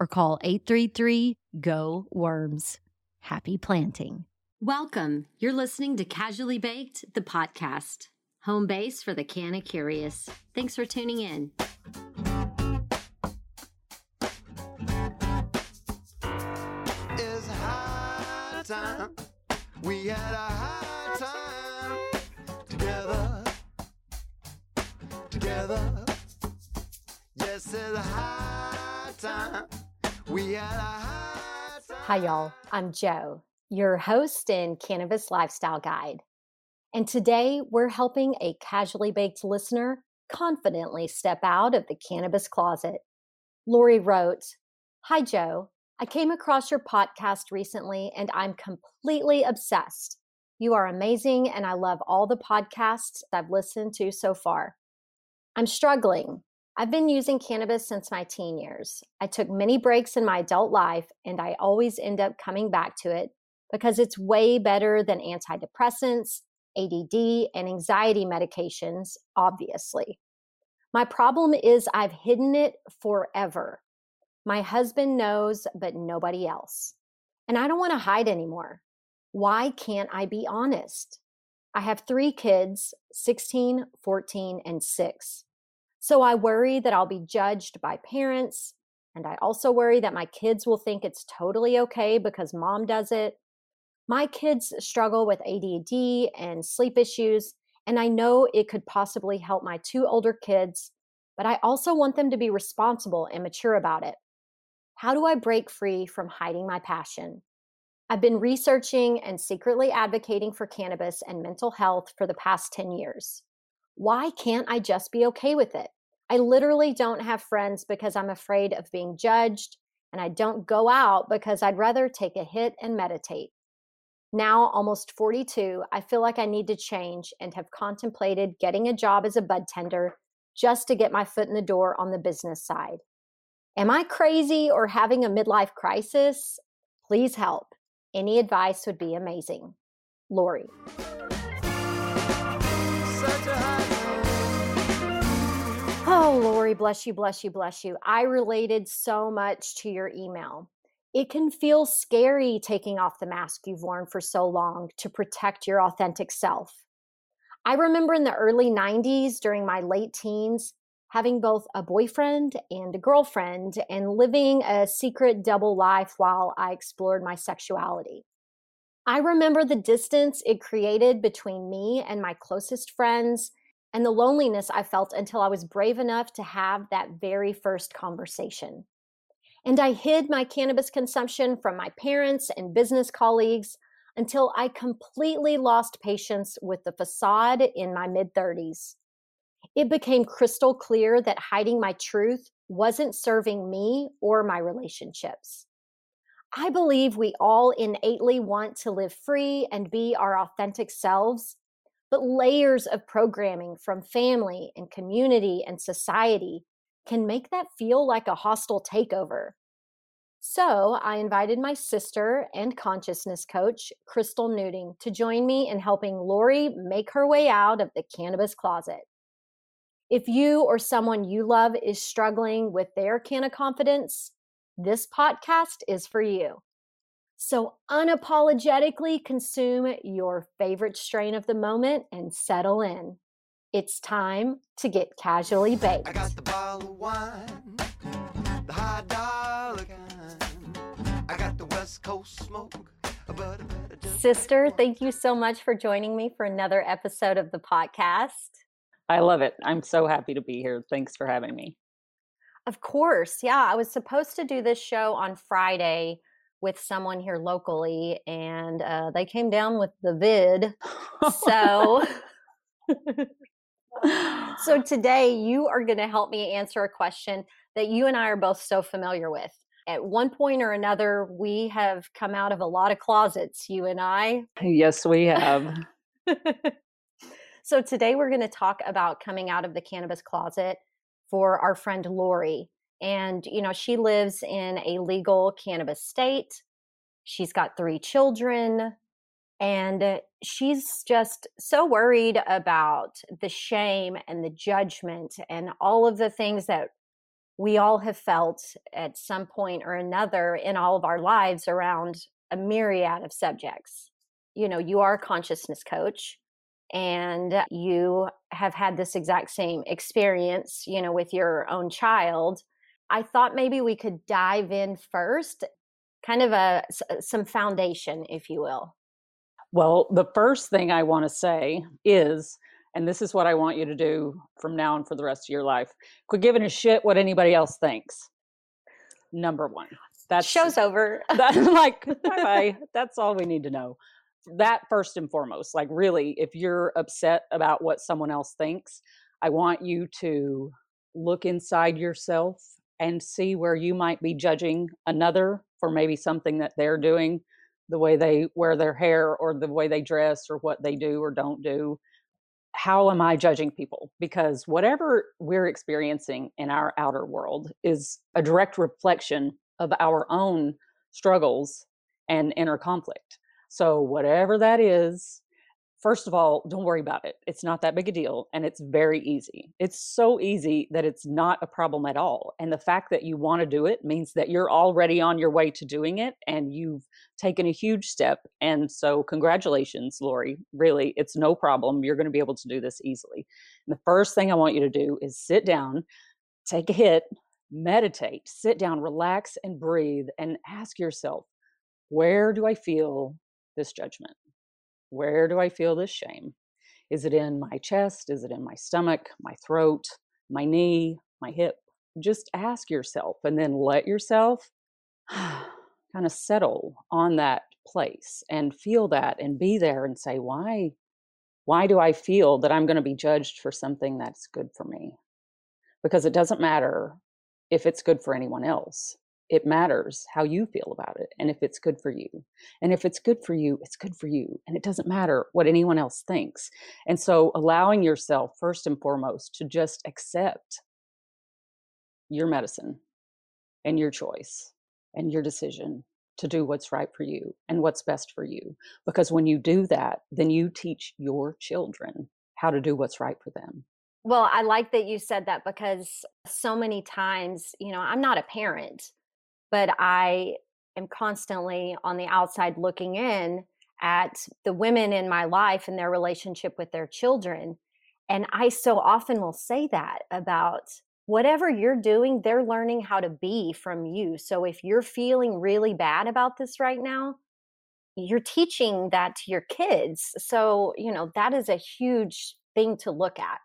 Or call 833-GO-WORMS. Happy planting. Welcome. You're listening to Casually Baked, the podcast. Home base for the can of curious. Thanks for tuning in. It's high time. We had a high time. Together. Yes, it's high time. Hi, y'all. I'm Joe, your host and Cannabis Lifestyle Guide. And today we're helping a casually baked listener confidently step out of the cannabis closet. Lori wrote, "Hi, Joe. I came across your podcast recently and I'm completely obsessed. You are amazing and I love all the podcasts I've listened to so far. I'm struggling. I've been using cannabis since my teen years. I took many breaks in my adult life, and I always end up coming back to it because it's way better than antidepressants, ADD, and anxiety medications, obviously. My problem is I've hidden it forever. My husband knows, but nobody else. And I don't want to hide anymore. Why can't I be honest? I have 3 kids, 16, 14, and 6. So I worry that I'll be judged by parents, and I also worry that my kids will think it's totally okay because mom does it. My kids struggle with ADD and sleep issues, and I know it could possibly help my 2 older kids, but I also want them to be responsible and mature about it. How do I break free from hiding my passion? I've been researching and secretly advocating for cannabis and mental health for the past 10 years. Why can't I just be okay with it? I literally don't have friends because I'm afraid of being judged, and I don't go out because I'd rather take a hit and meditate. Now, almost 42, I feel like I need to change and have contemplated getting a job as a bud tender just to get my foot in the door on the business side. Am I crazy or having a midlife crisis? Please help. Any advice would be amazing. Lori." Oh, Lori, bless you, bless you, bless you. I related so much to your email. It can feel scary taking off the mask you've worn for so long to protect your authentic self. I remember in the early 90s, during my late teens, having both a boyfriend and a girlfriend and living a secret double life while I explored my sexuality. I remember the distance it created between me and my closest friends, and the loneliness I felt until I was brave enough to have that very first conversation. And I hid my cannabis consumption from my parents and business colleagues until I completely lost patience with the facade in my mid-30s. It became crystal clear that hiding my truth wasn't serving me or my relationships. I believe we all innately want to live free and be our authentic selves, but layers of programming from family and community and society can make that feel like a hostile takeover. So I invited my sister and consciousness coach, Crystal Nuding, to join me in helping Lori make her way out of the cannabis closet. If you or someone you love is struggling with their can of confidence, this podcast is for you. So unapologetically consume your favorite strain of the moment and settle in. It's time to get casually baked. I got the bottle of wine, the high dollar kind. I got the West Coast smoke. Sister, thank you so much for joining me for another episode of the podcast. I love it. I'm so happy to be here. Thanks for having me. Of course. Yeah, I was supposed to do this show on Friday with someone here locally, and they came down with the vid. So today you are going to help me answer a question that you and I are both so familiar with. At one point or another, we have come out of a lot of closets, you and I. Yes, we have. So today we're going to talk about coming out of the cannabis closet for our friend Lori. And, you know, she lives in a legal cannabis state. She's got 3 children, and she's just so worried about the shame and the judgment and all of the things that we all have felt at some point or another in all of our lives around a myriad of subjects. You know, you are a consciousness coach, and you have had this exact same experience, you know, with your own child. I thought maybe we could dive in first, kind of some foundation, if you will. Well, the first thing I want to say is, and this is what I want you to do from now on for the rest of your life, quit giving a shit what anybody else thinks. Number one. That's, show's over. That's like, bye-bye. That's all we need to know. That first and foremost, like really, if you're upset about what someone else thinks, I want you to look inside yourself and see where you might be judging another for maybe something that they're doing, the way they wear their hair or the way they dress or what they do or don't do. How am I judging people? Because whatever we're experiencing in our outer world is a direct reflection of our own struggles and inner conflict. So whatever that is, first of all, don't worry about it. It's not that big a deal, and it's very easy. It's so easy that it's not a problem at all. And the fact that you want to do it means that you're already on your way to doing it, and you've taken a huge step. And so congratulations, Lori. Really, it's no problem. You're going to be able to do this easily. And the first thing I want you to do is sit down, take a hit, meditate, sit down, relax, and breathe, and ask yourself, where do I feel this judgment? Where do I feel this shame? Is it in my chest? Is it in my stomach, my throat, my knee, my hip? Just ask yourself, and then let yourself kind of settle on that place and feel that and be there and say, why do I feel that I'm going to be judged for something that's good for me? Because it doesn't matter if it's good for anyone else. It matters how you feel about it and if it's good for you. And if it's good for you, it's good for you. And it doesn't matter what anyone else thinks. And so allowing yourself first and foremost to just accept your medicine and your choice and your decision to do what's right for you and what's best for you. Because when you do that, then you teach your children how to do what's right for them. Well, I like that you said that, because so many times, you know, I'm not a parent, but I am constantly on the outside looking in at the women in my life and their relationship with their children. And I so often will say that about whatever you're doing, they're learning how to be from you. So if you're feeling really bad about this right now, you're teaching that to your kids. So, you know, that is a huge thing to look at.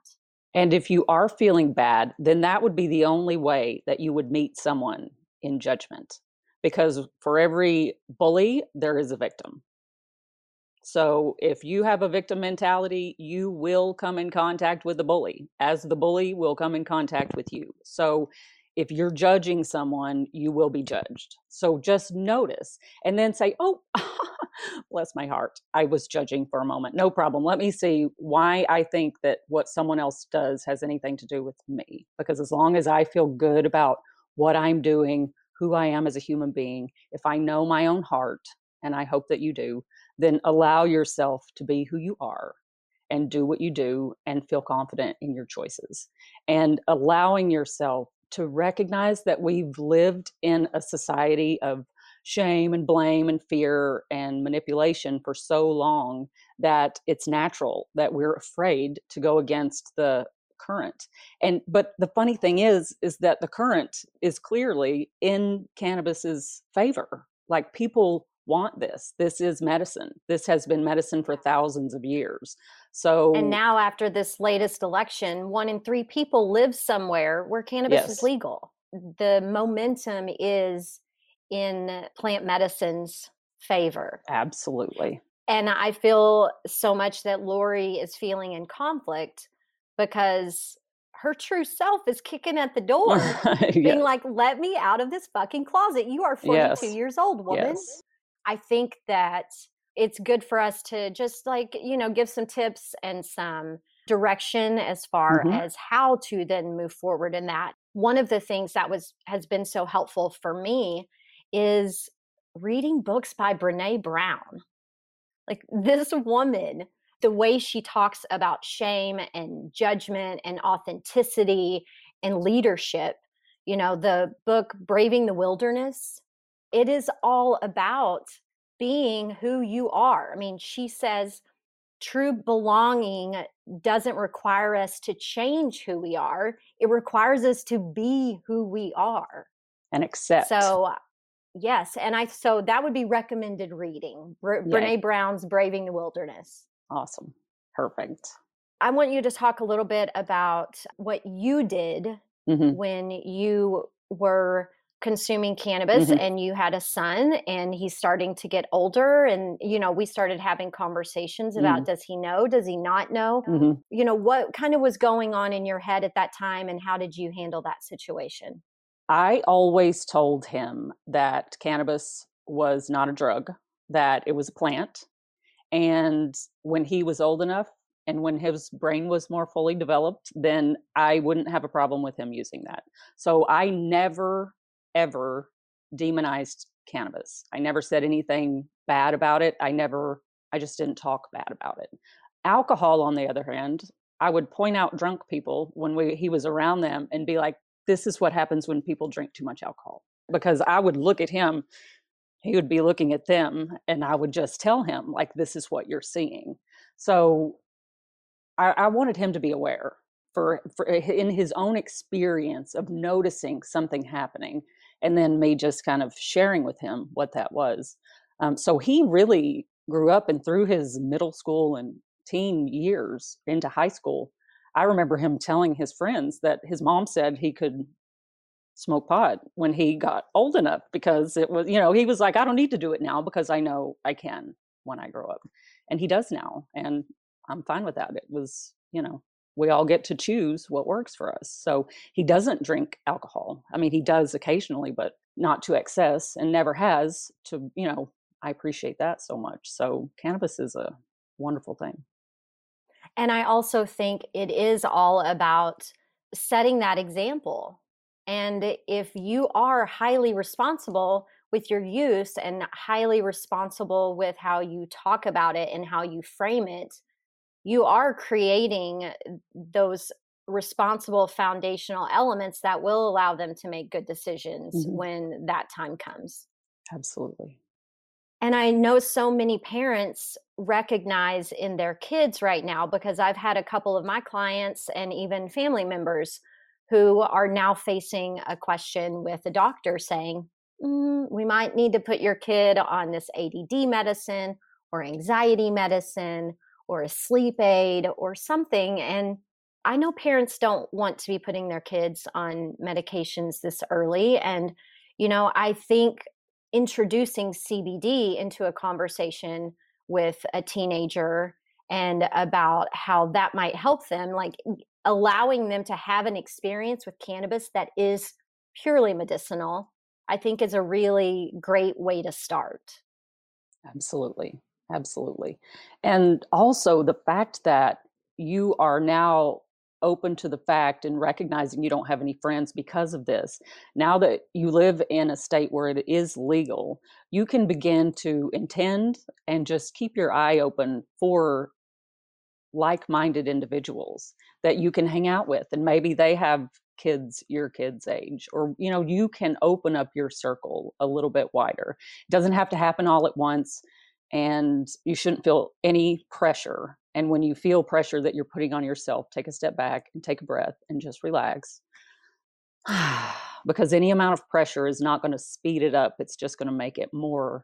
And if you are feeling bad, then that would be the only way that you would meet someone in judgment, because for every bully, there is a victim. So if you have a victim mentality, you will come in contact with the bully, as the bully will come in contact with you. So if you're judging someone, you will be judged. So just notice and then say, oh, bless my heart, I was judging for a moment. No problem. Let me see why I think that what someone else does has anything to do with me. Because as long as I feel good about what I'm doing, who I am as a human being, if I know my own heart, and I hope that you do, then allow yourself to be who you are and do what you do and feel confident in your choices. And allowing yourself to recognize that we've lived in a society of shame and blame and fear and manipulation for so long that it's natural that we're afraid to go against the current. But the funny thing is that the current is clearly in cannabis's favor. Like, people want this. This is medicine. This has been medicine for thousands of years. And now, after this latest election, 1 in 3 people live somewhere where cannabis is legal. The momentum is in plant medicine's favor. Absolutely. And I feel so much that Lori is feeling in conflict because her true self is kicking at the door, being like, let me out of this fucking closet. You are 42 years old, woman. Yes. I think that it's good for us to just, like, you know, give some tips and some direction as far as how to then move forward in that. One of the things that has been so helpful for me is reading books by Brené Brown. Like, this woman, the way she talks about shame and judgment and authenticity and leadership, you know, the book Braving the Wilderness, it is all about being who you are. I mean, she says true belonging doesn't require us to change who we are. It requires us to be who we are. And accept. So, yes. And so that would be recommended reading. Brené Brown's Braving the Wilderness. Awesome. Perfect. I want you to talk a little bit about what you did when you were consuming cannabis and you had a son and he's starting to get older. And, you know, we started having conversations about, does he know? Does he not know? You know, what kind of was going on in your head at that time and how did you handle that situation? I always told him that cannabis was not a drug, that it was a plant. And when he was old enough and when his brain was more fully developed, then I wouldn't have a problem with him using that. So I never, ever demonized cannabis. I never said anything bad about it. I just didn't talk bad about it. Alcohol, on the other hand, I would point out drunk people when he was around them and be like, this is what happens when people drink too much alcohol. Because I would look at him, he would be looking at them, and I would just tell him, like, this is what you're seeing. So I wanted him to be aware for in his own experience of noticing something happening, and then me just kind of sharing with him what that was. So he really grew up, and through his middle school and teen years into high school, I remember him telling his friends that his mom said he could smoke pot when he got old enough, because it was, you know, he was like, I don't need to do it now because I know I can when I grow up. And he does now. And I'm fine with that. It was, you know, we all get to choose what works for us. So he doesn't drink alcohol. I mean, he does occasionally, but not to excess, and never has to, you know, I appreciate that so much. So cannabis is a wonderful thing. And I also think it is all about setting that example. And if you are highly responsible with your use and highly responsible with how you talk about it and how you frame it, you are creating those responsible foundational elements that will allow them to make good decisions when that time comes. Absolutely. And I know so many parents recognize in their kids right now, because I've had a couple of my clients and even family members who are now facing a question with a doctor saying, we might need to put your kid on this ADD medicine or anxiety medicine or a sleep aid or something. And I know parents don't want to be putting their kids on medications this early. And, you know, I think introducing CBD into a conversation with a teenager and about how that might help them, like allowing them to have an experience with cannabis that is purely medicinal, I think is a really great way to start. Absolutely. Absolutely. And also the fact that you are now open to the fact and recognizing you don't have any friends because of this. Now that you live in a state where it is legal, you can begin to intend and just keep your eye open for like-minded individuals that you can hang out with. And maybe they have kids your kids' age, or, you know, you can open up your circle a little bit wider. It doesn't have to happen all at once, and you shouldn't feel any pressure. And when you feel pressure that you're putting on yourself, take a step back and take a breath and just relax. Because any amount of pressure is not going to speed it up. It's just going to make it more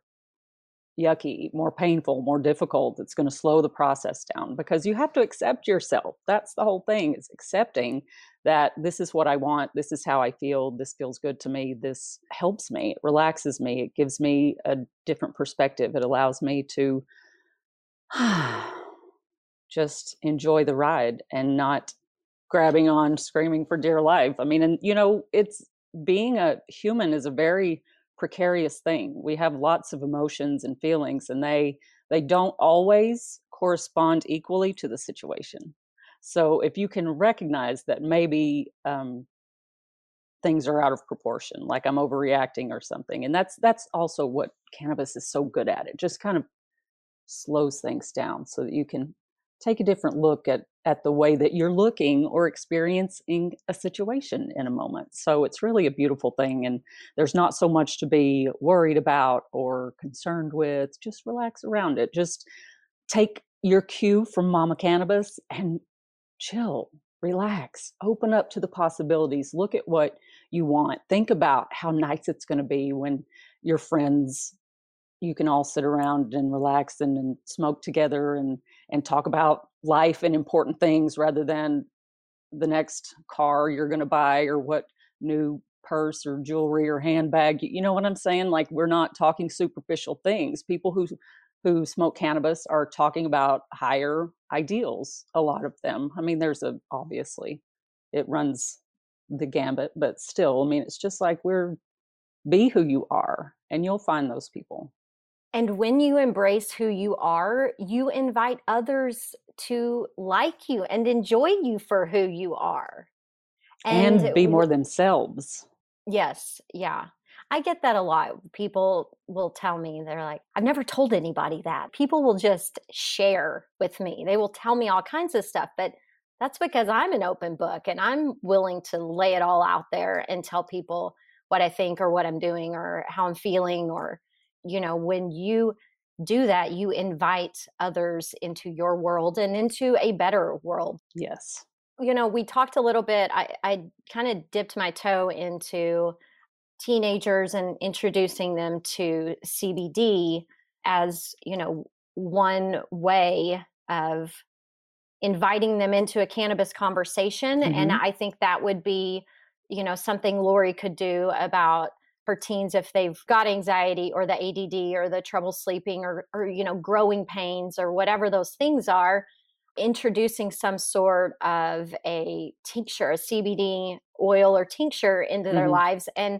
yucky, more painful, more difficult. It's going to slow the process down because you have to accept yourself. That's the whole thing. It's accepting that this is what I want. This is how I feel. This feels good to me. This helps me. It relaxes me. It gives me a different perspective. It allows me to just enjoy the ride and not grabbing on, screaming for dear life. I mean, and you know, it's being a human is a very precarious thing. We have lots of emotions and feelings, and they don't always correspond equally to the situation. So if you can recognize that maybe things are out of proportion, like I'm overreacting or something, and that's also what cannabis is so good at. It just kind of slows things down so that you can take a different look at the way that you're looking or experiencing a situation in a moment. So it's really a beautiful thing. And there's not so much to be worried about or concerned with. Just relax around it. Just take your cue from Mama Cannabis and chill, relax, open up to the possibilities. Look at what you want. Think about how nice it's going to be when your friends, you can all sit around and relax and smoke together and talk about life and important things rather than the next car you're going to buy or what new purse or jewelry or handbag. You know what I'm saying? Like, we're not talking superficial things. People who smoke cannabis are talking about higher ideals, a lot of them. I mean, obviously it runs the gambit, but still, I mean, it's just like be who you are and you'll find those people. And when you embrace who you are, you invite others to like you and enjoy you for who you are. And be more themselves. Yes. Yeah. I get that a lot. People will tell me, they're like, I've never told anybody that. People will just share with me. They will tell me all kinds of stuff, but that's because I'm an open book and I'm willing to lay it all out there and tell people what I think or what I'm doing or how I'm feeling or, you know, when you do that, you invite others into your world and into a better world. Yes. You know, we talked a little bit, I kind of dipped my toe into teenagers and introducing them to CBD as, you know, one way of inviting them into a cannabis conversation. Mm-hmm. And I think that would be, you know, something Lori could do about for teens if they've got anxiety or the ADD or the trouble sleeping or you know, growing pains or whatever those things are, introducing some sort of a tincture, a CBD oil or tincture into their lives and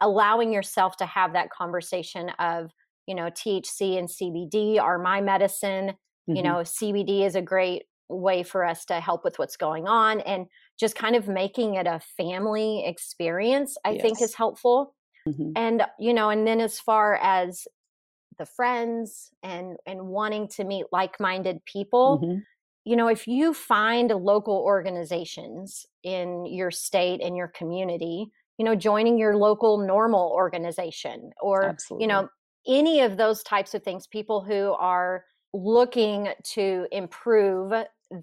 allowing yourself to have that conversation of, you know, THC and CBD are my medicine. Mm-hmm. You know, CBD is a great way for us to help with what's going on and just kind of making it a family experience, I think is helpful. Mm-hmm. And, you know, and then as far as the friends and wanting to meet like-minded people, mm-hmm. you know, if you find local organizations in your state and your community, you know, joining your local normal organization or, Absolutely. You know, any of those types of things, people who are looking to improve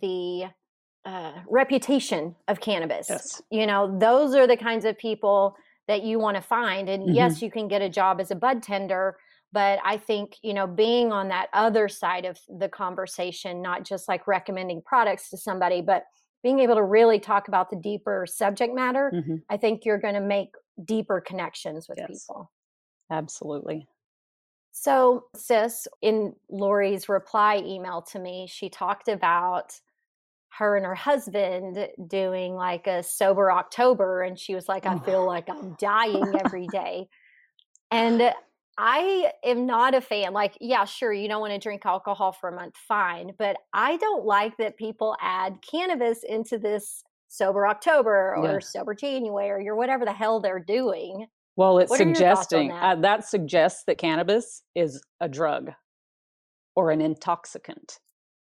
the reputation of cannabis. Yes. You know, those are the kinds of people that you want to find. And mm-hmm. yes, you can get a job as a bud tender, but I think, you know, being on that other side of the conversation, not just like recommending products to somebody, but being able to really talk about the deeper subject matter, mm-hmm. I think you're going to make deeper connections with yes. people. Absolutely. So, sis, in Lori's reply email to me, she talked about her and her husband doing like a sober October. And she was like, I feel like I'm dying every day. And I am not a fan. Like, yeah, sure, you don't want to drink alcohol for a month, fine. But I don't like that people add cannabis into this Sober October or Sober January or whatever the hell they're doing. Well, it's suggesting that? That suggests that cannabis is a drug or an intoxicant.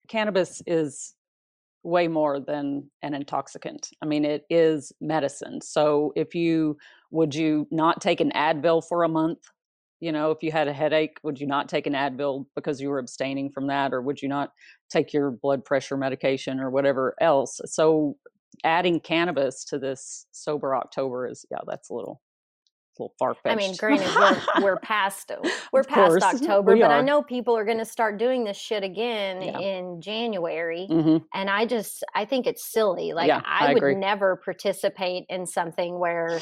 Cannabis is way more than an intoxicant. I mean, it is medicine. So if you, would you not take an Advil for a month? You know, if you had a headache, would you not take an Advil because you were abstaining from that? Or would you not take your blood pressure medication or whatever else? So adding cannabis to this Sober October is, yeah, that's a little far-fetched. I mean, granted, we're past October, but I know people are going to start doing this shit again in January. Mm-hmm. And I think it's silly. Like, I would never participate in something where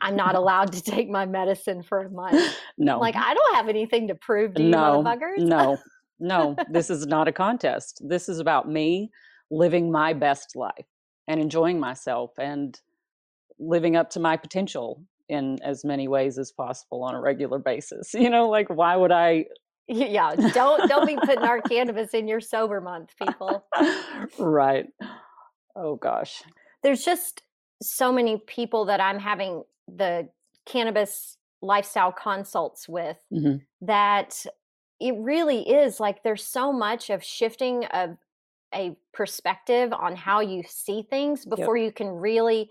I'm not allowed to take my medicine for a month. No. Like, I don't have anything to prove to you motherfuckers. No, this is not a contest. This is about me living my best life and enjoying myself and living up to my potential in as many ways as possible on a regular basis. You know, like, why would I? Yeah, don't be putting our cannabis in your sober month, people. Right. Oh, gosh. There's just so many people that I'm having the cannabis lifestyle consults with that it really is like there's so much of shifting a perspective on how you see things before you can really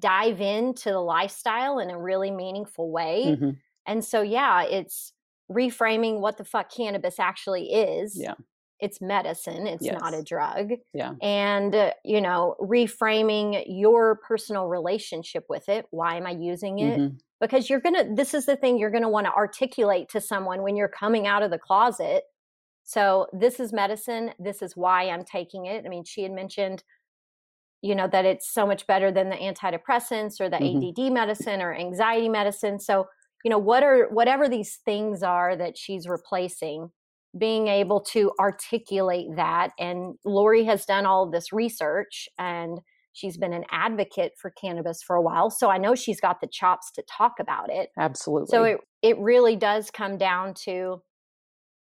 dive into the lifestyle in a really meaningful way. Mm-hmm. And so, it's reframing what the fuck cannabis actually is. Yeah. It's medicine. It's not a drug. Yeah. And, reframing your personal relationship with it. Why am I using it? Mm-hmm. Because this is the thing you're going to want to articulate to someone when you're coming out of the closet. So this is medicine. This is why I'm taking it. I mean, she had mentioned, that it's so much better than the antidepressants or the ADD medicine or anxiety medicine. So, whatever these things are that she's replacing, being able to articulate that. And Lori has done all of this research and she's been an advocate for cannabis for a while. So I know she's got the chops to talk about it. Absolutely. So it really does come down to,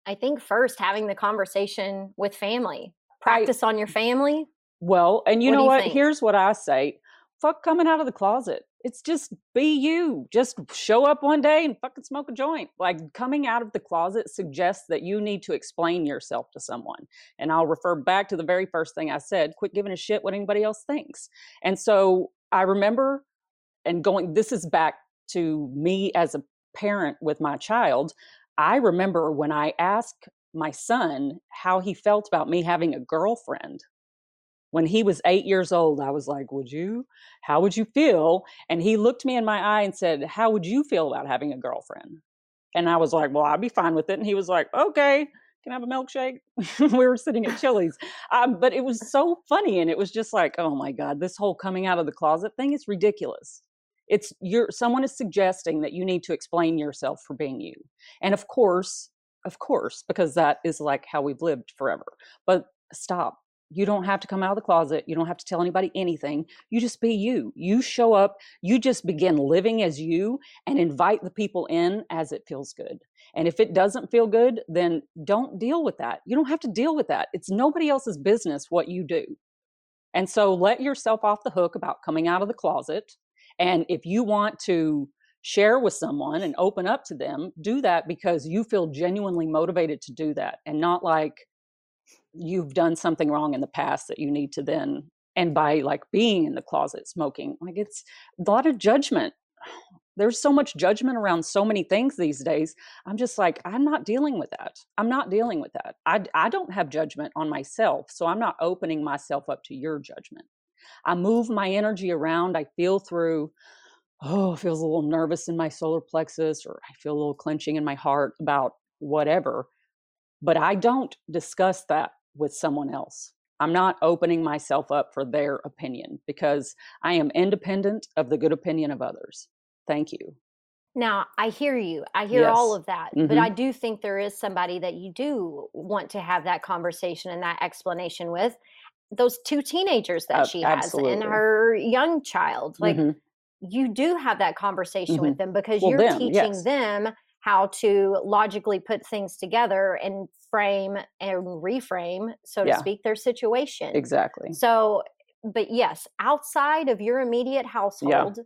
I think, first having the conversation with family, practice on your family. Well, and you know what? Here's what I say. Fuck coming out of the closet. It's just be you. Just show up one day and fucking smoke a joint. Like, coming out of the closet suggests that you need to explain yourself to someone. And I'll refer back to the very first thing I said, quit giving a shit what anybody else thinks. And so I remember this is back to me as a parent with my child. I remember when I asked my son how he felt about me having a girlfriend. When he was 8 years old, I was like, how would you feel? And he looked me in my eye and said, how would you feel about having a girlfriend? And I was like, well, I'd be fine with it. And he was like, okay, can I have a milkshake? We were sitting at Chili's. But it was so funny. And it was just like, oh my God, this whole coming out of the closet thing is ridiculous. It's someone is suggesting that you need to explain yourself for being you. And of course, because that is like how we've lived forever, but stop. You don't have to come out of the closet. You don't have to tell anybody anything. You just be you. You show up. You just begin living as you and invite the people in as it feels good. And if it doesn't feel good, then don't deal with that. You don't have to deal with that. It's nobody else's business what you do. And so let yourself off the hook about coming out of the closet. And if you want to share with someone and open up to them, do that because you feel genuinely motivated to do that and not like, you've done something wrong in the past that you need to then, and by like being in the closet smoking, like it's a lot of judgment. There's so much judgment around so many things these days. I'm just like, I'm not dealing with that. I don't have judgment on myself. So I'm not opening myself up to your judgment. I move my energy around. I feel through, it feels a little nervous in my solar plexus, or I feel a little clenching in my heart about whatever. But I don't discuss that with someone else. I'm not opening myself up for their opinion because I am independent of the good opinion of others. Thank you. Now, I hear you. I hear all of that. Mm-hmm. But I do think there is somebody that you do want to have that conversation and that explanation with. Those two teenagers that she has and her young child. Like, you do have that conversation with them because you're teaching them how to logically put things together and frame and reframe, so to speak, their situation. Exactly. So, but yes, outside of your immediate household,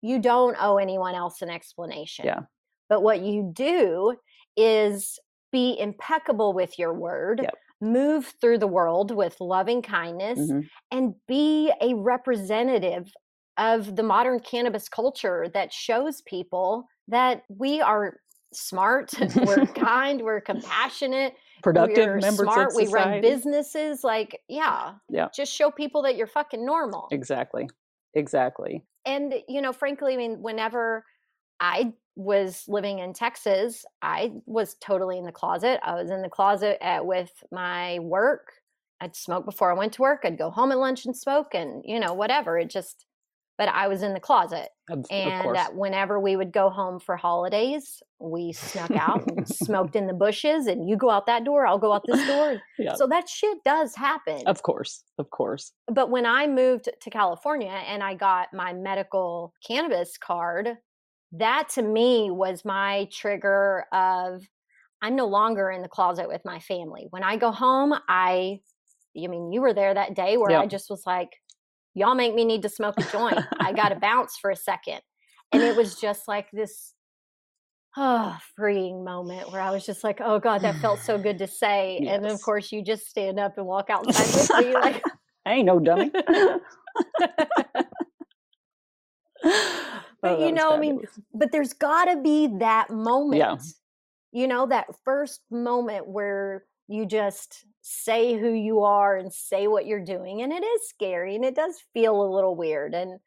you don't owe anyone else an explanation. Yeah. But what you do is be impeccable with your word, move through the world with loving kindness, and be a representative of the modern cannabis culture that shows people that we are smart, we're kind, we're compassionate, productive, we're smart, we run businesses. Like, just show people that you're fucking normal. Exactly. Exactly. And, you know, frankly, I mean, whenever I was living in Texas, I was totally in the closet. I was in the closet with my work. I'd smoke before I went to work. I'd go home at lunch and smoke and, you know, whatever. It just, but I was in the closet. And whenever we would go home for holidays, we snuck out and smoked in the bushes, and you go out that door, I'll go out this door. So that shit does happen. Of course. Of course. But when I moved to California and I got my medical cannabis card, that to me was my trigger of, I'm no longer in the closet with my family. When I go home, I mean, you were there that day where I just was like, y'all make me need to smoke a joint. I got to bounce for a second. And it was just like this freeing moment where I was just like, oh God, that felt so good to say. Yes. And of course you just stand up and walk outside with me. Like, I ain't no dummy. But you know, I mean, but there's got to be that moment, you know, that first moment where you just say who you are and say what you're doing. And it is scary and it does feel a little weird, and,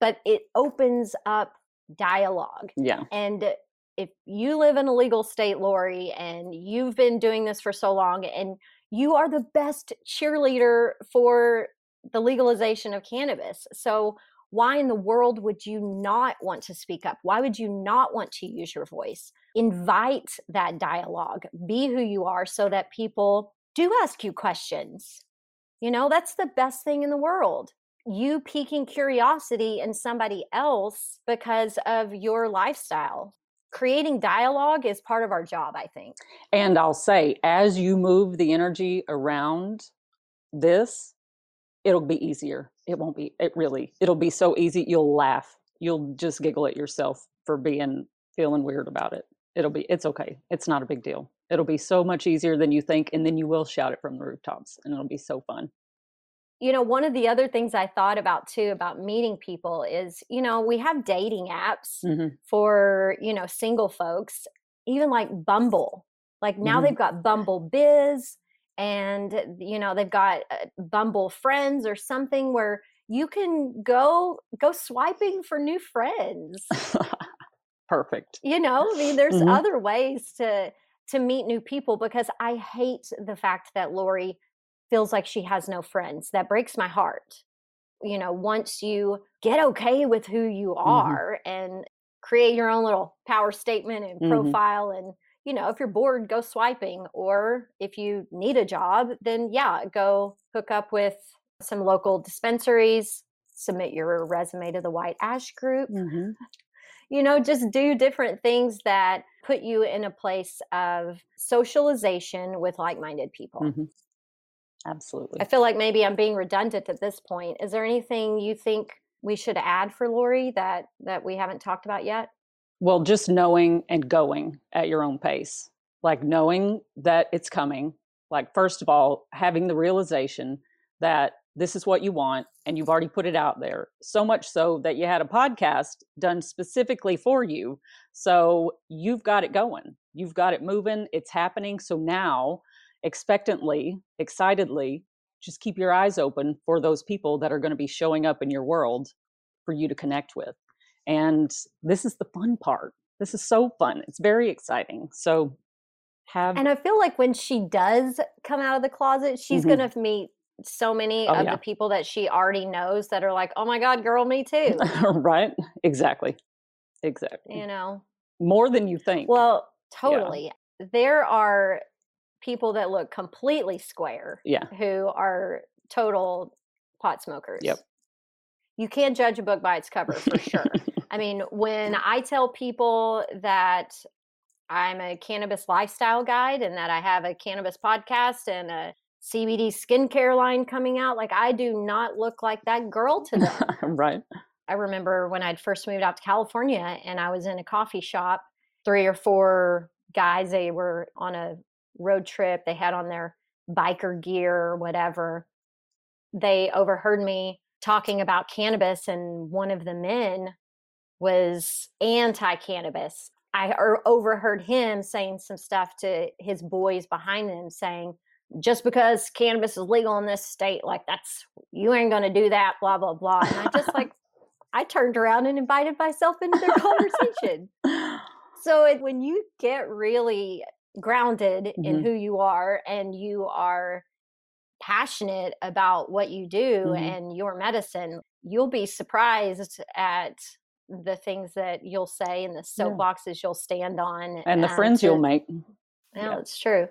but it opens up dialogue. Yeah. And if you live in a legal state, Lori, and you've been doing this for so long and you are the best cheerleader for the legalization of cannabis. So why in the world would you not want to speak up? Why would you not want to use your voice? Invite that dialogue. Be who you are so that people do ask you questions. You know, that's the best thing in the world. You piquing curiosity in somebody else because of your lifestyle. Creating dialogue is part of our job, I think. And I'll say, as you move the energy around this, it'll be easier. It'll be so easy. You'll laugh. You'll just giggle at yourself for feeling weird about it. It's okay. It's not a big deal. It'll be so much easier than you think. And then you will shout it from the rooftops and it'll be so fun. You know, one of the other things I thought about too, about meeting people is, you know, we have dating apps for, you know, single folks, even like Bumble, like now they've got Bumble Biz. And, you know, they've got Bumble Friends or something where you can go swiping for new friends. Perfect. You know, I mean, there's other ways to meet new people, because I hate the fact that Lori feels like she has no friends. That breaks my heart. You know, once you get okay with who you are and create your own little power statement and profile, and you know, if you're bored, go swiping, or if you need a job, then go hook up with some local dispensaries, submit your resume to the White Ash Group, you know, just do different things that put you in a place of socialization with like-minded people. Absolutely. I feel like maybe I'm being redundant at this point. Is there anything you think we should add for Lori that we haven't talked about yet? Well, just knowing and going at your own pace, like knowing that it's coming, like, first of all, having the realization that this is what you want and you've already put it out there, so much so that you had a podcast done specifically for you. So you've got it going, you've got it moving, it's happening. So now expectantly, excitedly, just keep your eyes open for those people that are going to be showing up in your world for you to connect with. And this is the fun part. This is so fun. It's very exciting. And I feel like when she does come out of the closet, she's going to meet so many of the people that she already knows that are like, oh my God, girl, me too. Right? Exactly. Exactly. You know, more than you think. Well, totally. Yeah. There are people that look completely square who are total pot smokers. Yep. You can't judge a book by its cover, for sure. I mean, when I tell people that I'm a cannabis lifestyle guide and that I have a cannabis podcast and a CBD skincare line coming out. Like, I do not look like that girl today. Right. I remember when I'd first moved out to California and I was in a coffee shop, 3 or 4 guys, they were on a road trip. They had on their biker gear or whatever. They overheard me talking about cannabis, and one of the men was anti-cannabis. I overheard him saying some stuff to his boys behind him saying, just because cannabis is legal in this state, like that's, you ain't going to do that, blah, blah, blah. And I just like, I turned around and invited myself into their conversation. So when you get really grounded in who you are and you are passionate about what you do and your medicine, you'll be surprised at the things that you'll say and the soapboxes you'll stand on. And the friends you'll make. Well, it's true.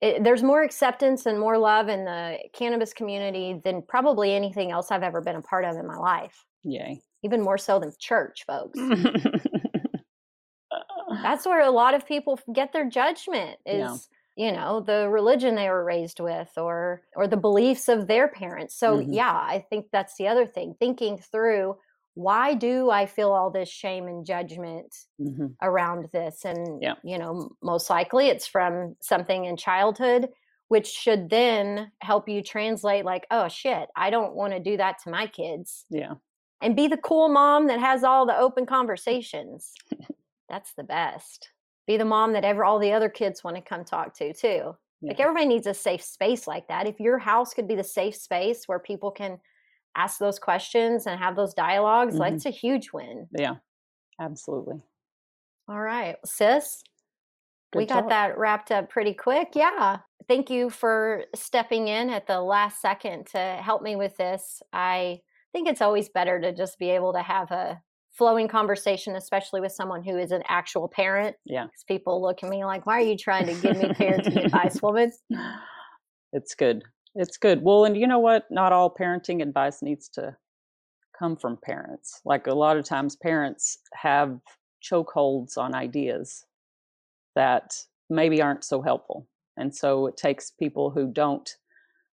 There's more acceptance and more love in the cannabis community than probably anything else I've ever been a part of in my life. Yay. Even more so than church, folks. That's where a lot of people get their judgment is, you know, the religion they were raised with or the beliefs of their parents. So yeah, I think that's the other thing, thinking through, why do I feel all this shame and judgment around this? And, you know, most likely it's from something in childhood, which should then help you translate like, oh shit, I don't want to do that to my kids. Yeah. And be the cool mom that has all the open conversations. That's the best. Be the mom that all the other kids want to come talk to too. Yeah. Like everybody needs a safe space like that. If your house could be the safe space where people can ask those questions and have those dialogues, like it's a huge win. Yeah, absolutely. All right, sis, we got that wrapped up pretty quick. Yeah. Thank you for stepping in at the last second to help me with this. I think it's always better to just be able to have a flowing conversation, especially with someone who is an actual parent. Yeah. Because people look at me like, why are you trying to give me parenting advice, woman? It's good. It's good. Well, and you know what? Not all parenting advice needs to come from parents. Like a lot of times parents have chokeholds on ideas that maybe aren't so helpful. And so it takes people who don't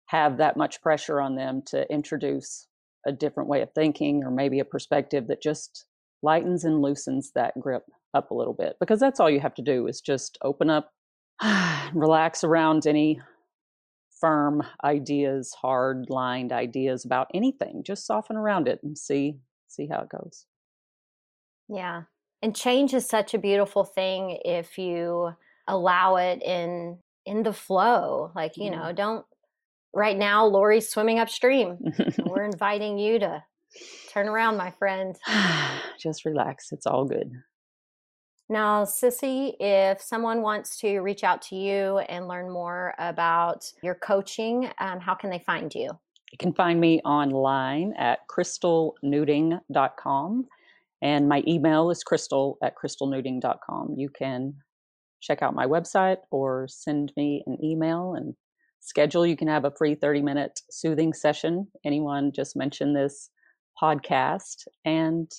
have that much pressure on them to introduce a different way of thinking or maybe a perspective that just lightens and loosens that grip up a little bit. Because that's all you have to do is just open up, relax around any firm ideas, hard-lined ideas about anything. Just soften around it and see how it goes. Yeah. And change is such a beautiful thing if you allow it in the flow. Like, you know, don't right now Lori's swimming upstream. We're inviting you to turn around, my friend. Just relax. It's all good. Now, Sissy, if someone wants to reach out to you and learn more about your coaching, how can they find you? You can find me online at crystalnuding.com. And my email is crystal@crystalnuding.com. You can check out my website or send me an email and schedule. You can have a free 30-minute soothing session. Anyone, just mention this podcast and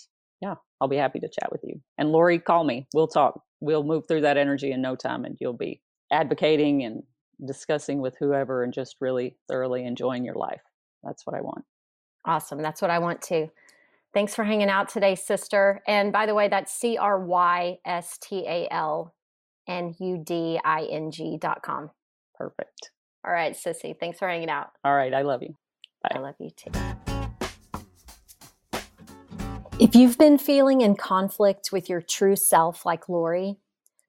yeah, I'll be happy to chat with you. And Lori, call me. We'll talk. We'll move through that energy in no time, and you'll be advocating and discussing with whoever and just really thoroughly enjoying your life. That's what I want. Awesome. That's what I want too. Thanks for hanging out today, sister. And by the way, that's crystalnuding.com. Perfect. All right, Sissy. Thanks for hanging out. All right. I love you. Bye. I love you too. If you've been feeling in conflict with your true self like Lori,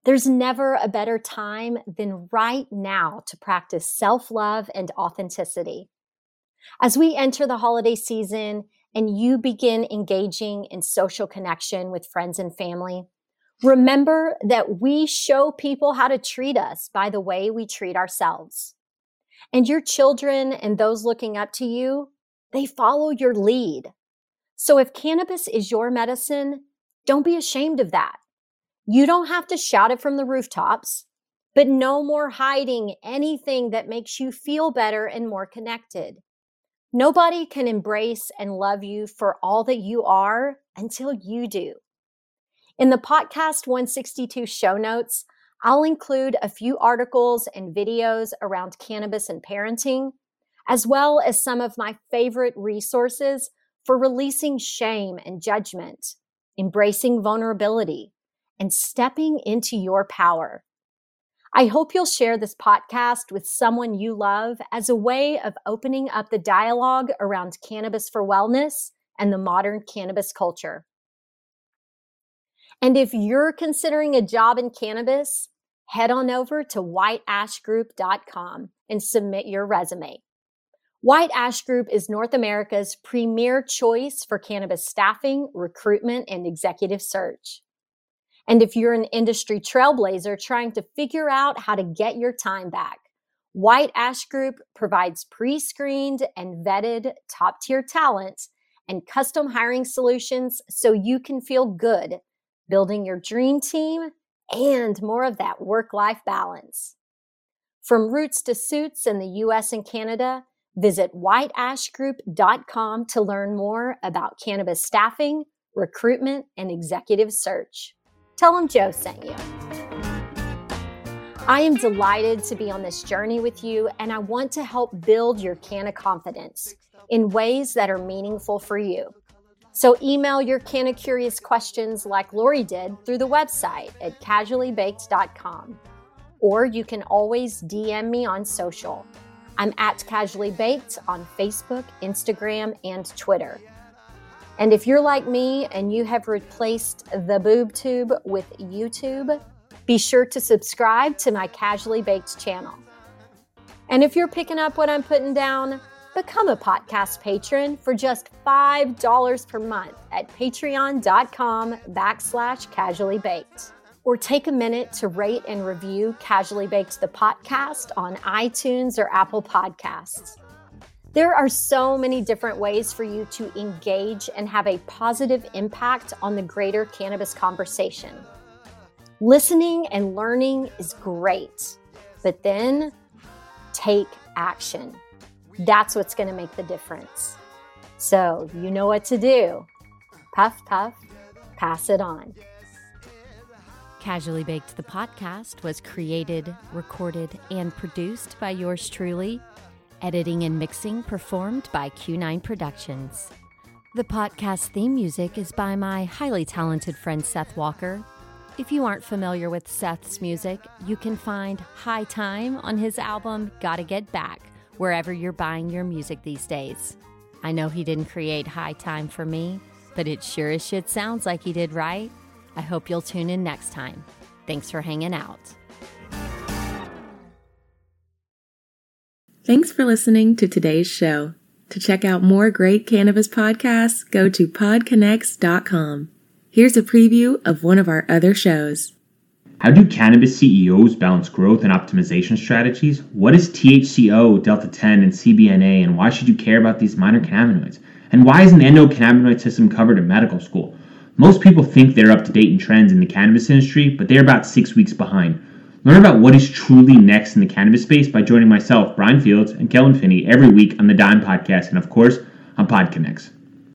there's never a better time than right now to practice self-love and authenticity. As we enter the holiday season and you begin engaging in social connection with friends and family, remember that we show people how to treat us by the way we treat ourselves. And your children and those looking up to you, they follow your lead. So if cannabis is your medicine, don't be ashamed of that. You don't have to shout it from the rooftops, but no more hiding anything that makes you feel better and more connected. Nobody can embrace and love you for all that you are until you do. In the podcast 162 show notes, I'll include a few articles and videos around cannabis and parenting, as well as some of my favorite resources for releasing shame and judgment, embracing vulnerability, and stepping into your power. I hope you'll share this podcast with someone you love as a way of opening up the dialogue around cannabis for wellness and the modern cannabis culture. And if you're considering a job in cannabis, head on over to whiteashgroup.com and submit your resume. White Ash Group is North America's premier choice for cannabis staffing, recruitment, and executive search. And if you're an industry trailblazer trying to figure out how to get your time back, White Ash Group provides pre-screened and vetted top-tier talent and custom hiring solutions so you can feel good building your dream team, and more of that work-life balance. From roots to suits in the US and Canada, visit whiteashgroup.com to learn more about cannabis staffing, recruitment, and executive search. Tell them Joe sent you. I am delighted to be on this journey with you, and I want to help build your canna confidence in ways that are meaningful for you. So email your canna curious questions like Lori did through the website at casuallybaked.com. Or you can always DM me on social. I'm at Casually Baked on Facebook, Instagram, and Twitter. And if you're like me and you have replaced the boob tube with YouTube, be sure to subscribe to my Casually Baked channel. And if you're picking up what I'm putting down, become a podcast patron for just $5 per month at patreon.com/casuallybaked. Or take a minute to rate and review Casually Baked the podcast on iTunes or Apple Podcasts. There are so many different ways for you to engage and have a positive impact on the greater cannabis conversation. Listening and learning is great, but then take action. That's what's going to make the difference. So you know what to do. Puff, puff, pass it on. Casually Baked the podcast was created, recorded, and produced by yours truly. Editing and mixing performed by Q9 Productions. The podcast theme music is by my highly talented friend Seth Walker. If you aren't familiar with Seth's music, you can find High Time on his album Gotta Get Back, wherever you're buying your music these days. I know he didn't create High Time for me, but it sure as shit sounds like he did, right? I hope you'll tune in next time. Thanks for hanging out. Thanks for listening to today's show. To check out more great cannabis podcasts, go to PodConnects.com. Here's a preview of one of our other shows. How do cannabis CEOs balance growth and optimization strategies? What is THCO, Delta-10, and CBNA, and why should you care about these minor cannabinoids? And why isn't the endocannabinoid system covered in medical school? Most people think they're up to date in trends in the cannabis industry, but they're about 6 weeks behind. Learn about what is truly next in the cannabis space by joining myself, Brian Fields, and Kellen Finney every week on the Dime Podcast, and of course, on PodConnects.